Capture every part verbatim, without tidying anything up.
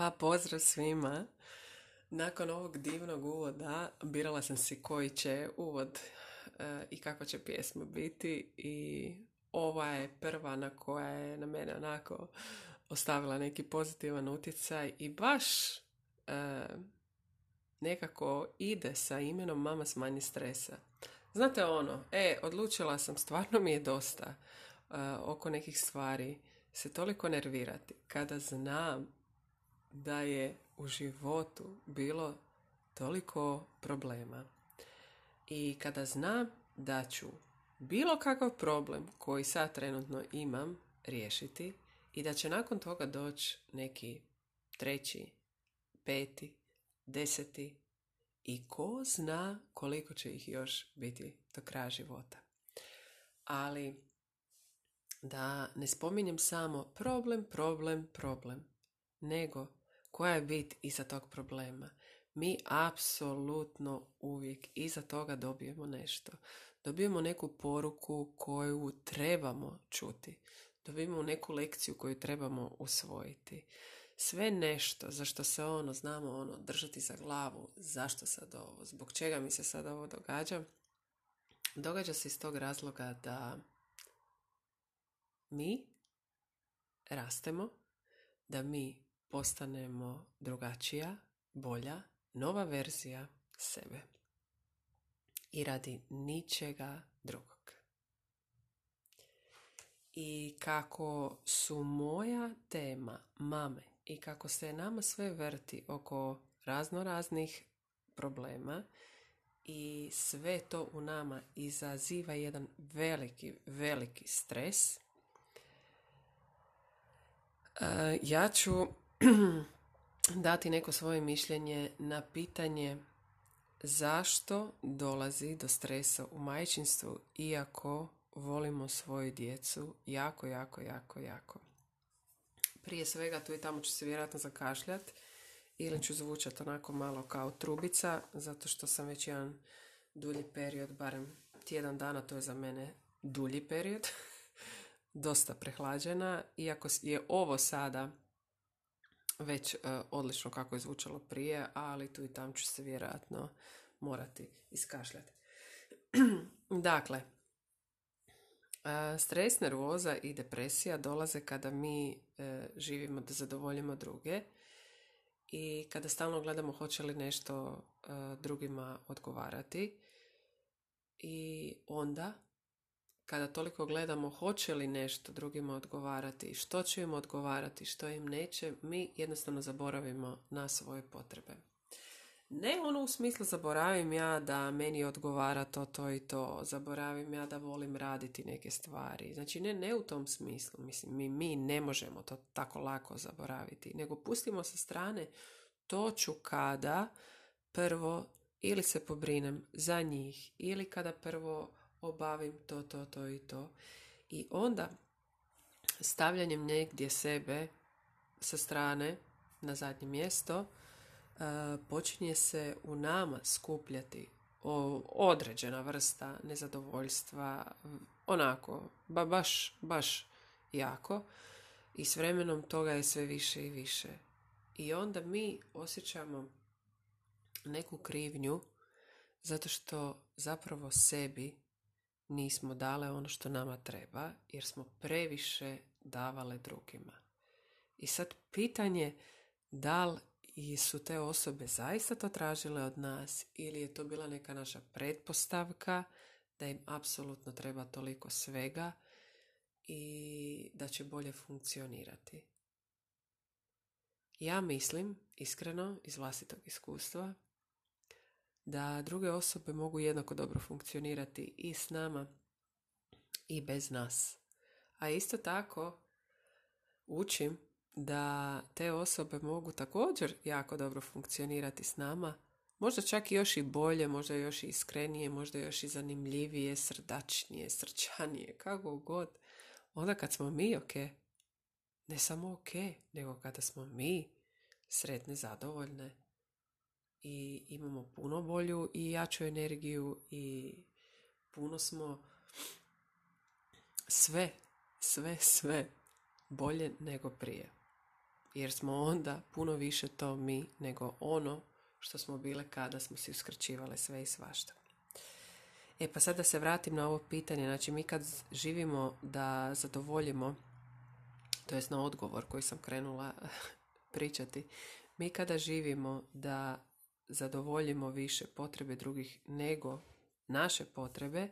Pa pozdrav svima. Nakon ovog divnog uvoda birala sam si koji će uvod e, i kako će pjesma biti i ova je prva na koja je na mene onako ostavila neki pozitivan utjecaj i baš e, nekako ide sa imenom Mama smanje stresa. Znate ono, e, odlučila sam, stvarno mi je dosta e, oko nekih stvari se toliko nervirati kada znam da je u životu bilo toliko problema. I kada znam da ću bilo kakav problem koji sad trenutno imam riješiti i da će nakon toga doći neki treći, peti, deseti i ko zna koliko će ih još biti do kraja života. Ali da ne spominjem samo problem, problem, problem, nego koja je bit iza tog problema. Mi apsolutno uvijek iza toga dobijemo nešto. Dobijemo neku poruku koju trebamo čuti. Dobijemo neku lekciju koju trebamo usvojiti. Sve nešto za što se ono, znamo ono, držati za glavu, zašto sad ovo, zbog čega mi se sad ovo događa, događa se iz tog razloga da mi rastemo, da mi postanemo drugačija, bolja, nova verzija sebe. I radi ničega drugog. I kako su moja tema mame i kako se nama sve vrti oko razno raznih problema i sve to u nama izaziva jedan veliki, veliki stres, ja ću dati neko svoje mišljenje na pitanje zašto dolazi do stresa u majčinstvu iako volimo svoju djecu jako, jako, jako, jako. Prije svega tu i tamo ću se vjerojatno zakašljati ili ću zvučati onako malo kao trubica zato što sam već jedan dulji period, barem tjedan dana, to je za mene dulji period, dosta prehlađena, iako je ovo sada već uh, odlično kako je zvučalo prije, ali tu i tam ću se vjerojatno morati iskašljati. Dakle, uh, stres, nervoza i depresija dolaze kada mi uh, živimo da zadovoljimo druge i kada stalno gledamo hoće li nešto uh, drugima odgovarati i onda kada toliko gledamo hoće li nešto drugima odgovarati, što će im odgovarati, što im neće, mi jednostavno zaboravimo na svoje potrebe. Ne ono u smislu zaboravim ja da meni odgovara to, to i to, zaboravim ja da volim raditi neke stvari. Znači ne, ne u tom smislu, mislim, mi, mi ne možemo to tako lako zaboraviti, nego pustimo sa strane to ću kada prvo ili se pobrinem za njih ili kada prvo obavim to, to, to i to. I onda stavljanjem negdje sebe sa strane na zadnje mjesto počinje se u nama skupljati određena vrsta nezadovoljstva, onako, ba, baš, baš jako. I s vremenom toga je sve više i više. I onda mi osjećamo neku krivnju zato što zapravo sebi nismo dale ono što nama treba, jer smo previše davale drugima. I sad pitanje da li su te osobe zaista to tražile od nas ili je to bila neka naša pretpostavka da im apsolutno treba toliko svega i da će bolje funkcionirati. Ja mislim, iskreno, iz vlastitog iskustva, da druge osobe mogu jednako dobro funkcionirati i s nama i bez nas. A isto tako učim da te osobe mogu također jako dobro funkcionirati s nama, možda čak i još i bolje, možda još i iskrenije, možda još i zanimljivije, srdačnije, srčanije, kako god. Onda kad smo mi ok, ne samo ok, nego kada smo mi sretne, zadovoljne, i imamo puno bolju i jaču energiju i puno smo sve, sve, sve bolje nego prije. jer smo onda puno više to mi nego ono što smo bile kada smo si uskraćivale sve i svašta. E pa sad da se vratim na ovo pitanje, znači mi kad živimo da zadovoljimo, to jest na odgovor koji sam krenula pričati, mi kada živimo da zadovoljimo više potrebe drugih nego naše potrebe,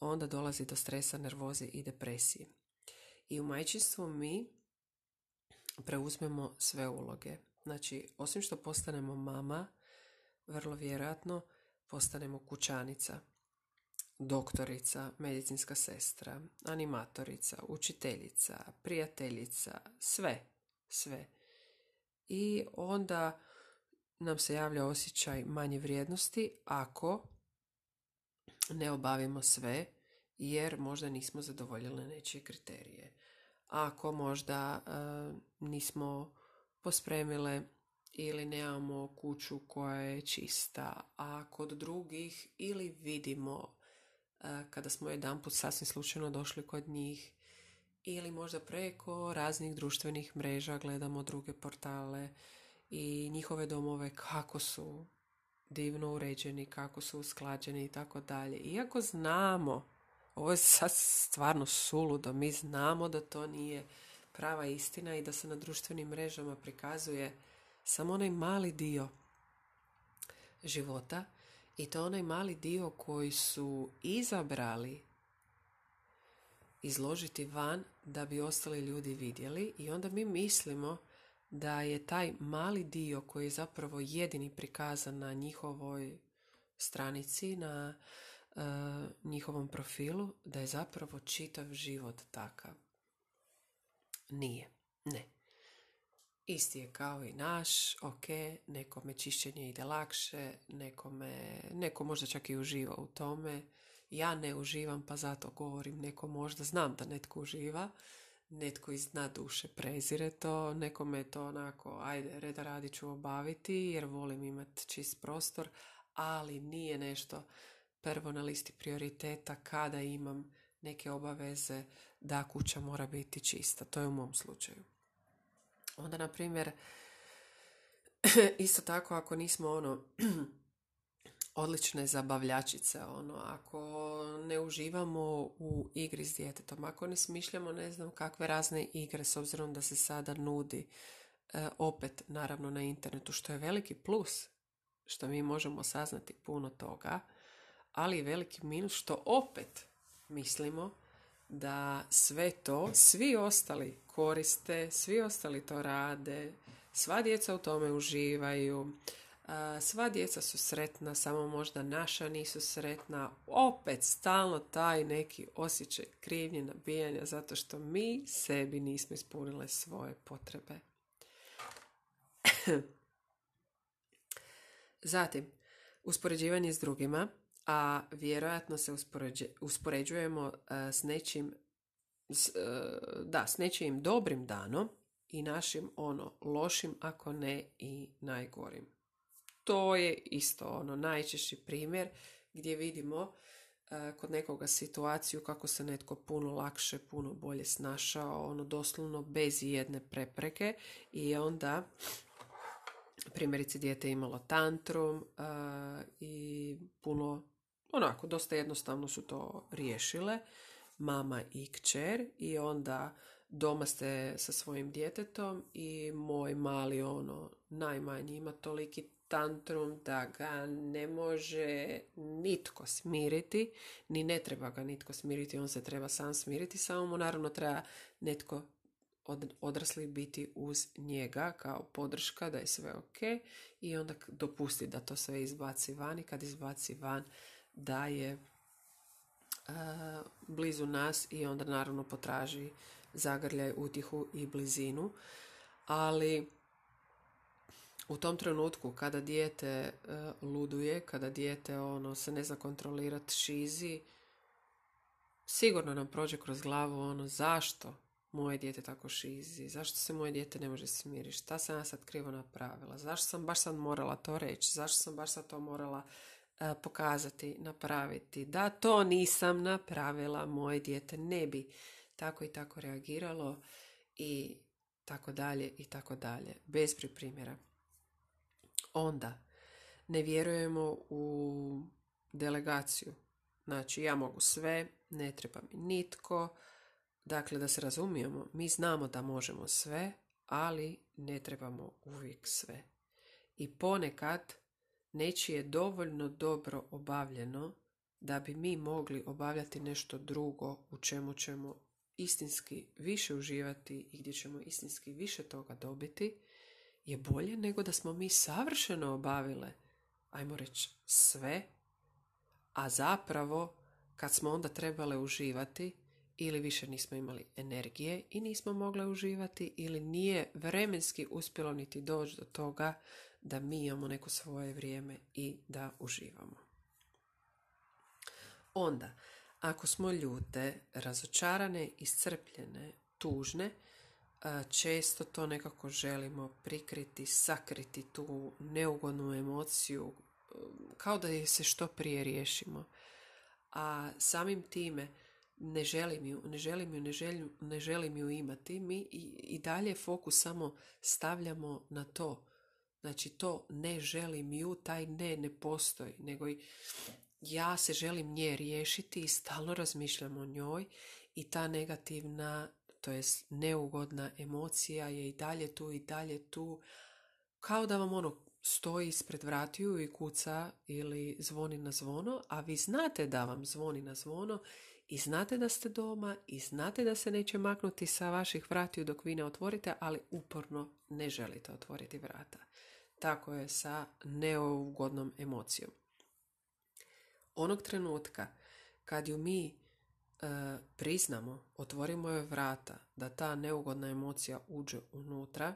onda dolazi do stresa, nervoze i depresije. I u majčinstvu mi preuzmemo sve uloge. Znači, osim što postanemo mama, vrlo vjerojatno postanemo kućanica, doktorica, medicinska sestra, animatorica, učiteljica, prijateljica, sve, sve. I onda nam se javlja osjećaj manje vrijednosti ako ne obavimo sve, jer možda nismo zadovoljili nečije kriterije. Ako možda uh, nismo pospremile ili nemamo kuću koja je čista, a kod drugih ili vidimo uh, kada smo jedanput sasvim slučajno došli kod njih, ili možda preko raznih društvenih mreža gledamo druge portale i njihove domove kako su divno uređeni, kako su usklađeni i tako dalje. Iako znamo, ovo je sad stvarno suludo, mi znamo da to nije prava istina i da se na društvenim mrežama prikazuje samo onaj mali dio života i to onaj mali dio koji su izabrali izložiti van da bi ostali ljudi vidjeli i onda mi mislimo da je taj mali dio koji je zapravo jedini prikazan na njihovoj stranici, na e, njihovom profilu, da je zapravo čitav život takav. Nije, ne. Isti je kao i naš, ok, nekome čišćenje ide lakše, nekome, neko možda čak i uživa u tome. Ja ne uživam, pa zato govorim, neko možda znam da netko uživa, netko iz dna duše prezire to, nekome je to onako, ajde, reda radi ću obaviti jer volim imati čist prostor, ali nije nešto prvo na listi prioriteta kada imam neke obaveze da kuća mora biti čista. To je u mom slučaju. Onda, na primjer, isto tako ako nismo ono... odlične zabavljačice, ono, ako ne uživamo u igri s djetetom, ako ne smišljamo ne znam kakve razne igre, s obzirom da se sada nudi e, opet naravno na internetu, što je veliki plus, što mi možemo saznati puno toga, ali i veliki minus što opet mislimo da sve to, svi ostali koriste, svi ostali to rade, sva djeca u tome uživaju, sva djeca su sretna, samo možda naša nisu sretna. Opet stalno taj neki osjećaj krivnje, nabijanja, zato što mi sebi nismo ispunile svoje potrebe. Zatim, uspoređivanje s drugima, a vjerojatno se uspoređe, uspoređujemo uh, s nečim, s, uh, da, s nečim dobrim danom i našim ono lošim, ako ne i najgorim. To je isto ono najčešći primjer gdje vidimo e, kod nekoga situaciju kako se netko puno lakše, puno bolje snašao, ono doslovno bez jedne prepreke i onda primjerice dijete imalo tantrum e, i puno, onako, dosta jednostavno su to riješile, mama i kćer i onda doma ste sa svojim djetetom i moj mali ono najmanji ima toliki tantrum da ga ne može nitko smiriti, ni ne treba ga nitko smiriti, on se treba sam smiriti, samo mu naravno treba netko od, odrasli biti uz njega kao podrška da je sve ok i onda dopusti da to sve izbaci van i kad izbaci van da je uh, blizu nas i onda naravno potraži zagrljaj, utihu i blizinu, ali u tom trenutku kada dijete uh, luduje, kada dijete ono, se ne zna kontrolirati, šizi, sigurno nam prođe kroz glavu ono zašto moje dijete tako šizi, zašto se moje dijete ne može smiriti, šta sam ja sad krivo napravila, zašto sam baš sad morala to reći, zašto sam baš sad to morala uh, pokazati, napraviti, da to nisam napravila, moje dijete ne bi tako i tako reagiralo i tako dalje i tako dalje. Bezbroj primjera. Onda, ne vjerujemo u delegaciju. Znači, ja mogu sve, ne treba mi nitko. Dakle, da se razumijemo, mi znamo da možemo sve, ali ne trebamo uvijek sve. I ponekad nečije je dovoljno dobro obavljeno da bi mi mogli obavljati nešto drugo u čemu ćemo istinski više uživati i gdje ćemo istinski više toga dobiti, je bolje nego da smo mi savršeno obavile, ajmo reći, sve, a zapravo kad smo onda trebale uživati ili više nismo imali energije i nismo mogle uživati ili nije vremenski uspjelo niti doći do toga da mi imamo neko svoje vrijeme i da uživamo. Onda, ako smo ljute, razočarane, iscrpljene, tužne, često to nekako želimo prikriti, sakriti tu neugodnu emociju, kao da je se što prije riješimo. A samim time ne želim ju, ne želim ju, ne želim, ne želim ju imati, mi i, i dalje fokus samo stavljamo na to. Znači to ne želim ju, taj ne ne postoji, nego i ja se želim nje riješiti i stalno razmišljam o njoj i ta negativna, to jest neugodna emocija je i dalje tu i dalje tu. Kao da vam ono stoji ispred vratiju i kuca ili zvoni na zvono, a vi znate da vam zvoni na zvono i znate da ste doma i znate da se neće maknuti sa vaših vratiju dok vi ne otvorite, ali uporno ne želite otvoriti vrata. Tako je sa neugodnom emocijom. Onog trenutka kad ju mi e, priznamo, otvorimo joj vrata da ta neugodna emocija uđe unutra,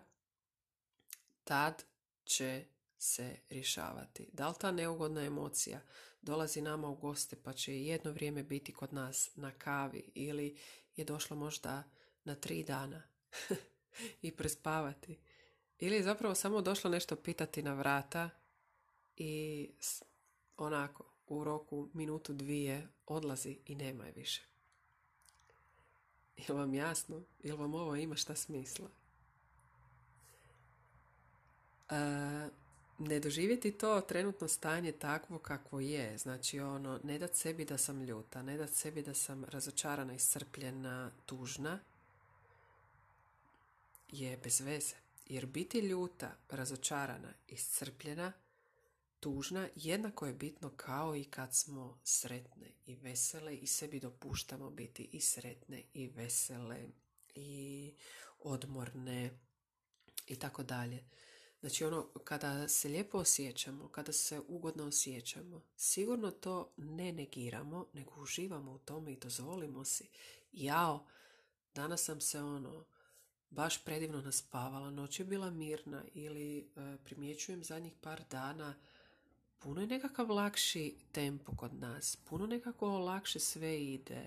tad će se rješavati. Da li ta neugodna emocija dolazi nama u goste pa će jedno vrijeme biti kod nas na kavi ili je došla možda na tri dana i prespavati. Ili je zapravo samo došla nešto pitati na vrata i onako u roku minutu dvije odlazi i nema je više. Je li vam jasno? Je li vam ovo ima šta smisla? E, ne doživjeti to trenutno stanje takvo kakvo je. Znači ono, ne dat sebi da sam ljuta, ne dat sebi da sam razočarana, iscrpljena, tužna, je bez veze. Jer biti ljuta, razočarana, iscrpljena, tužna jednako je bitno kao i kad smo sretne i vesele i sebi dopuštamo biti i sretne i vesele i odmorne i tako dalje. Znači ono, kada se lijepo osjećamo, kada se ugodno osjećamo, sigurno to ne negiramo, nego uživamo u tome i dozvolimo si. Jao, danas sam se ono baš predivno naspavala, noć je bila mirna ili primjećujem zadnjih par dana puno je nekakav lakši tempo kod nas, puno nekako lakše sve ide,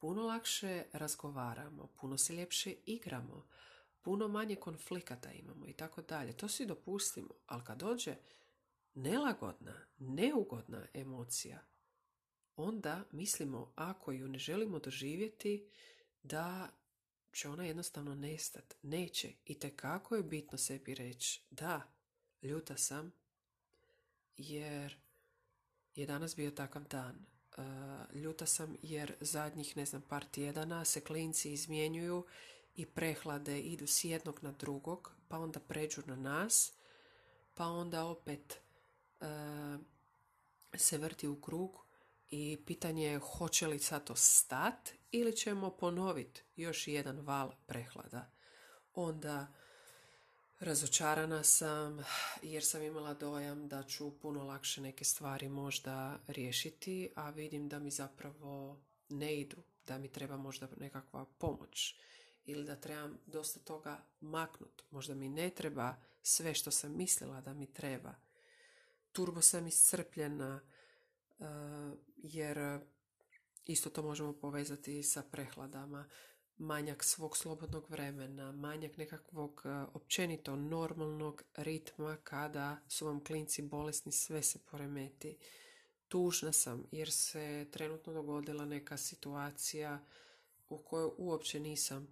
puno lakše razgovaramo, puno se ljepše igramo, puno manje konflikata imamo i tako dalje. To si dopustimo, ali kad dođe nelagodna, neugodna emocija, onda mislimo ako ju ne želimo doživjeti da će ona jednostavno nestati. Neće. I tekako je bitno sebi reći da, ljuta sam jer je danas bio takav dan. Uh, ljuta sam jer zadnjih, ne znam, par tjedana se klinci izmjenjuju i prehlade idu s jednog na drugog, pa onda pređu na nas, pa onda opet uh, se vrti u krug i pitanje je hoće li sad to stat ili ćemo ponoviti još jedan val prehlada. Onda razočarana sam jer sam imala dojam da ću puno lakše neke stvari možda riješiti, a vidim da mi zapravo ne idu, da mi treba možda nekakva pomoć ili da trebam dosta toga maknuti. Možda mi ne treba sve što sam mislila da mi treba. Turbo sam iscrpljena jer isto to možemo povezati sa prehladama. Manjak svog slobodnog vremena, manjak nekakvog općenito normalnog ritma kada su vam klinci bolesni, sve se poremeti. Tužna sam jer se trenutno dogodila neka situacija u kojoj uopće nisam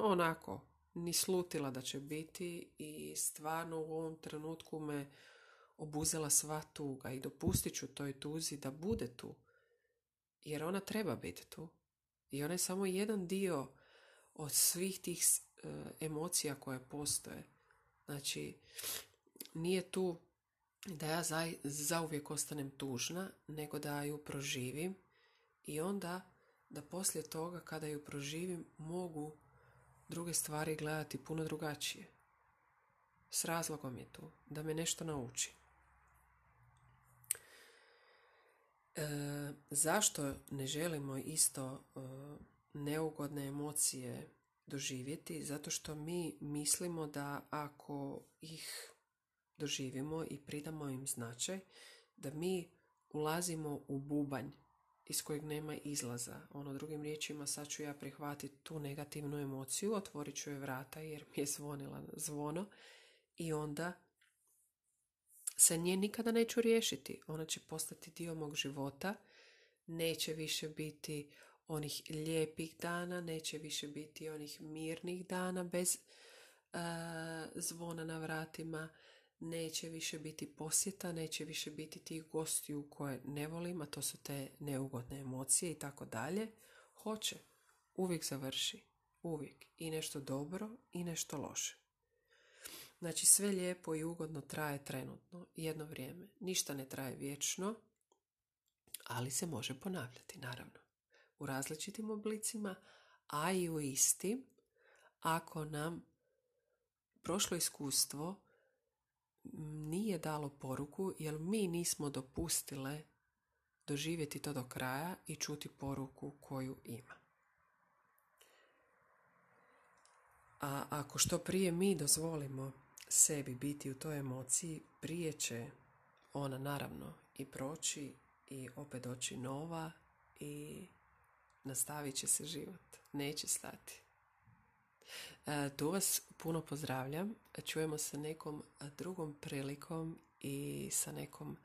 onako ni slutila da će biti i stvarno u ovom trenutku me obuzela sva tuga i dopustit ću toj tuzi da bude tu, jer ona treba biti tu. I ona je samo jedan dio od svih tih e, emocija koje postoje. Znači, nije tu da ja za, zauvijek ostanem tužna, nego da ju proživim i onda da poslije toga kada ju proživim mogu druge stvari gledati puno drugačije. S razlogom je tu, da me nešto nauči. E, zašto ne želimo isto e, neugodne emocije doživjeti? Zato što mi mislimo da ako ih doživimo i pridamo im značaj, da mi ulazimo u bubanj iz kojeg nema izlaza. Ono, drugim riječima, sad ću ja prihvatiti tu negativnu emociju, otvorit ću joj vrata jer mi je zvonila zvono i onda se nje nikada neću riješiti. Ona će postati dio mog života, neće više biti onih lijepih dana, neće više biti onih mirnih dana bez uh, zvona na vratima, neće više biti posjeta, neće više biti tih gostiju koje ne volim, a to su te neugodne emocije i tako dalje. Hoće, uvijek završi, uvijek i nešto dobro i nešto loše. Znači, sve lijepo i ugodno traje trenutno, jedno vrijeme. Ništa ne traje vječno, ali se može ponavljati, naravno. U različitim oblicima, a i u istim, ako nam prošlo iskustvo nije dalo poruku, jer mi nismo dopustile doživjeti to do kraja i čuti poruku koju ima. A ako što prije mi dozvolimo sebi biti u toj emociji, prije će ona naravno i proći i opet doći nova i nastavit će se život. Neće stati. E, tu vas puno pozdravljam. Čujemo se nekom drugom prilikom i sa nekom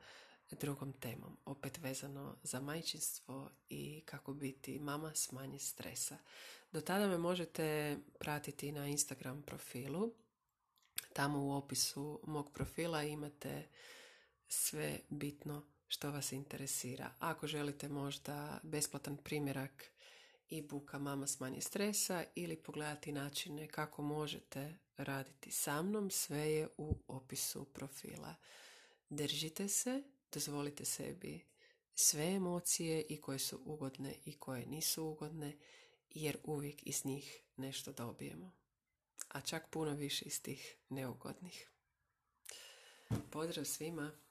drugom temom. Opet vezano za majčinstvo i kako biti mama s manje stresa. Do tada me možete pratiti na Instagram profilu. Tamo u opisu mog profila imate sve bitno što vas interesira. Ako želite možda besplatan primjerak e-booka Mama s manje stresa ili pogledati načine kako možete raditi sa mnom, sve je u opisu profila. Držite se, dozvolite sebi sve emocije, i koje su ugodne i koje nisu ugodne, jer uvijek iz njih nešto dobijemo. A čak puno više iz tih neugodnih. Pozdrav svima!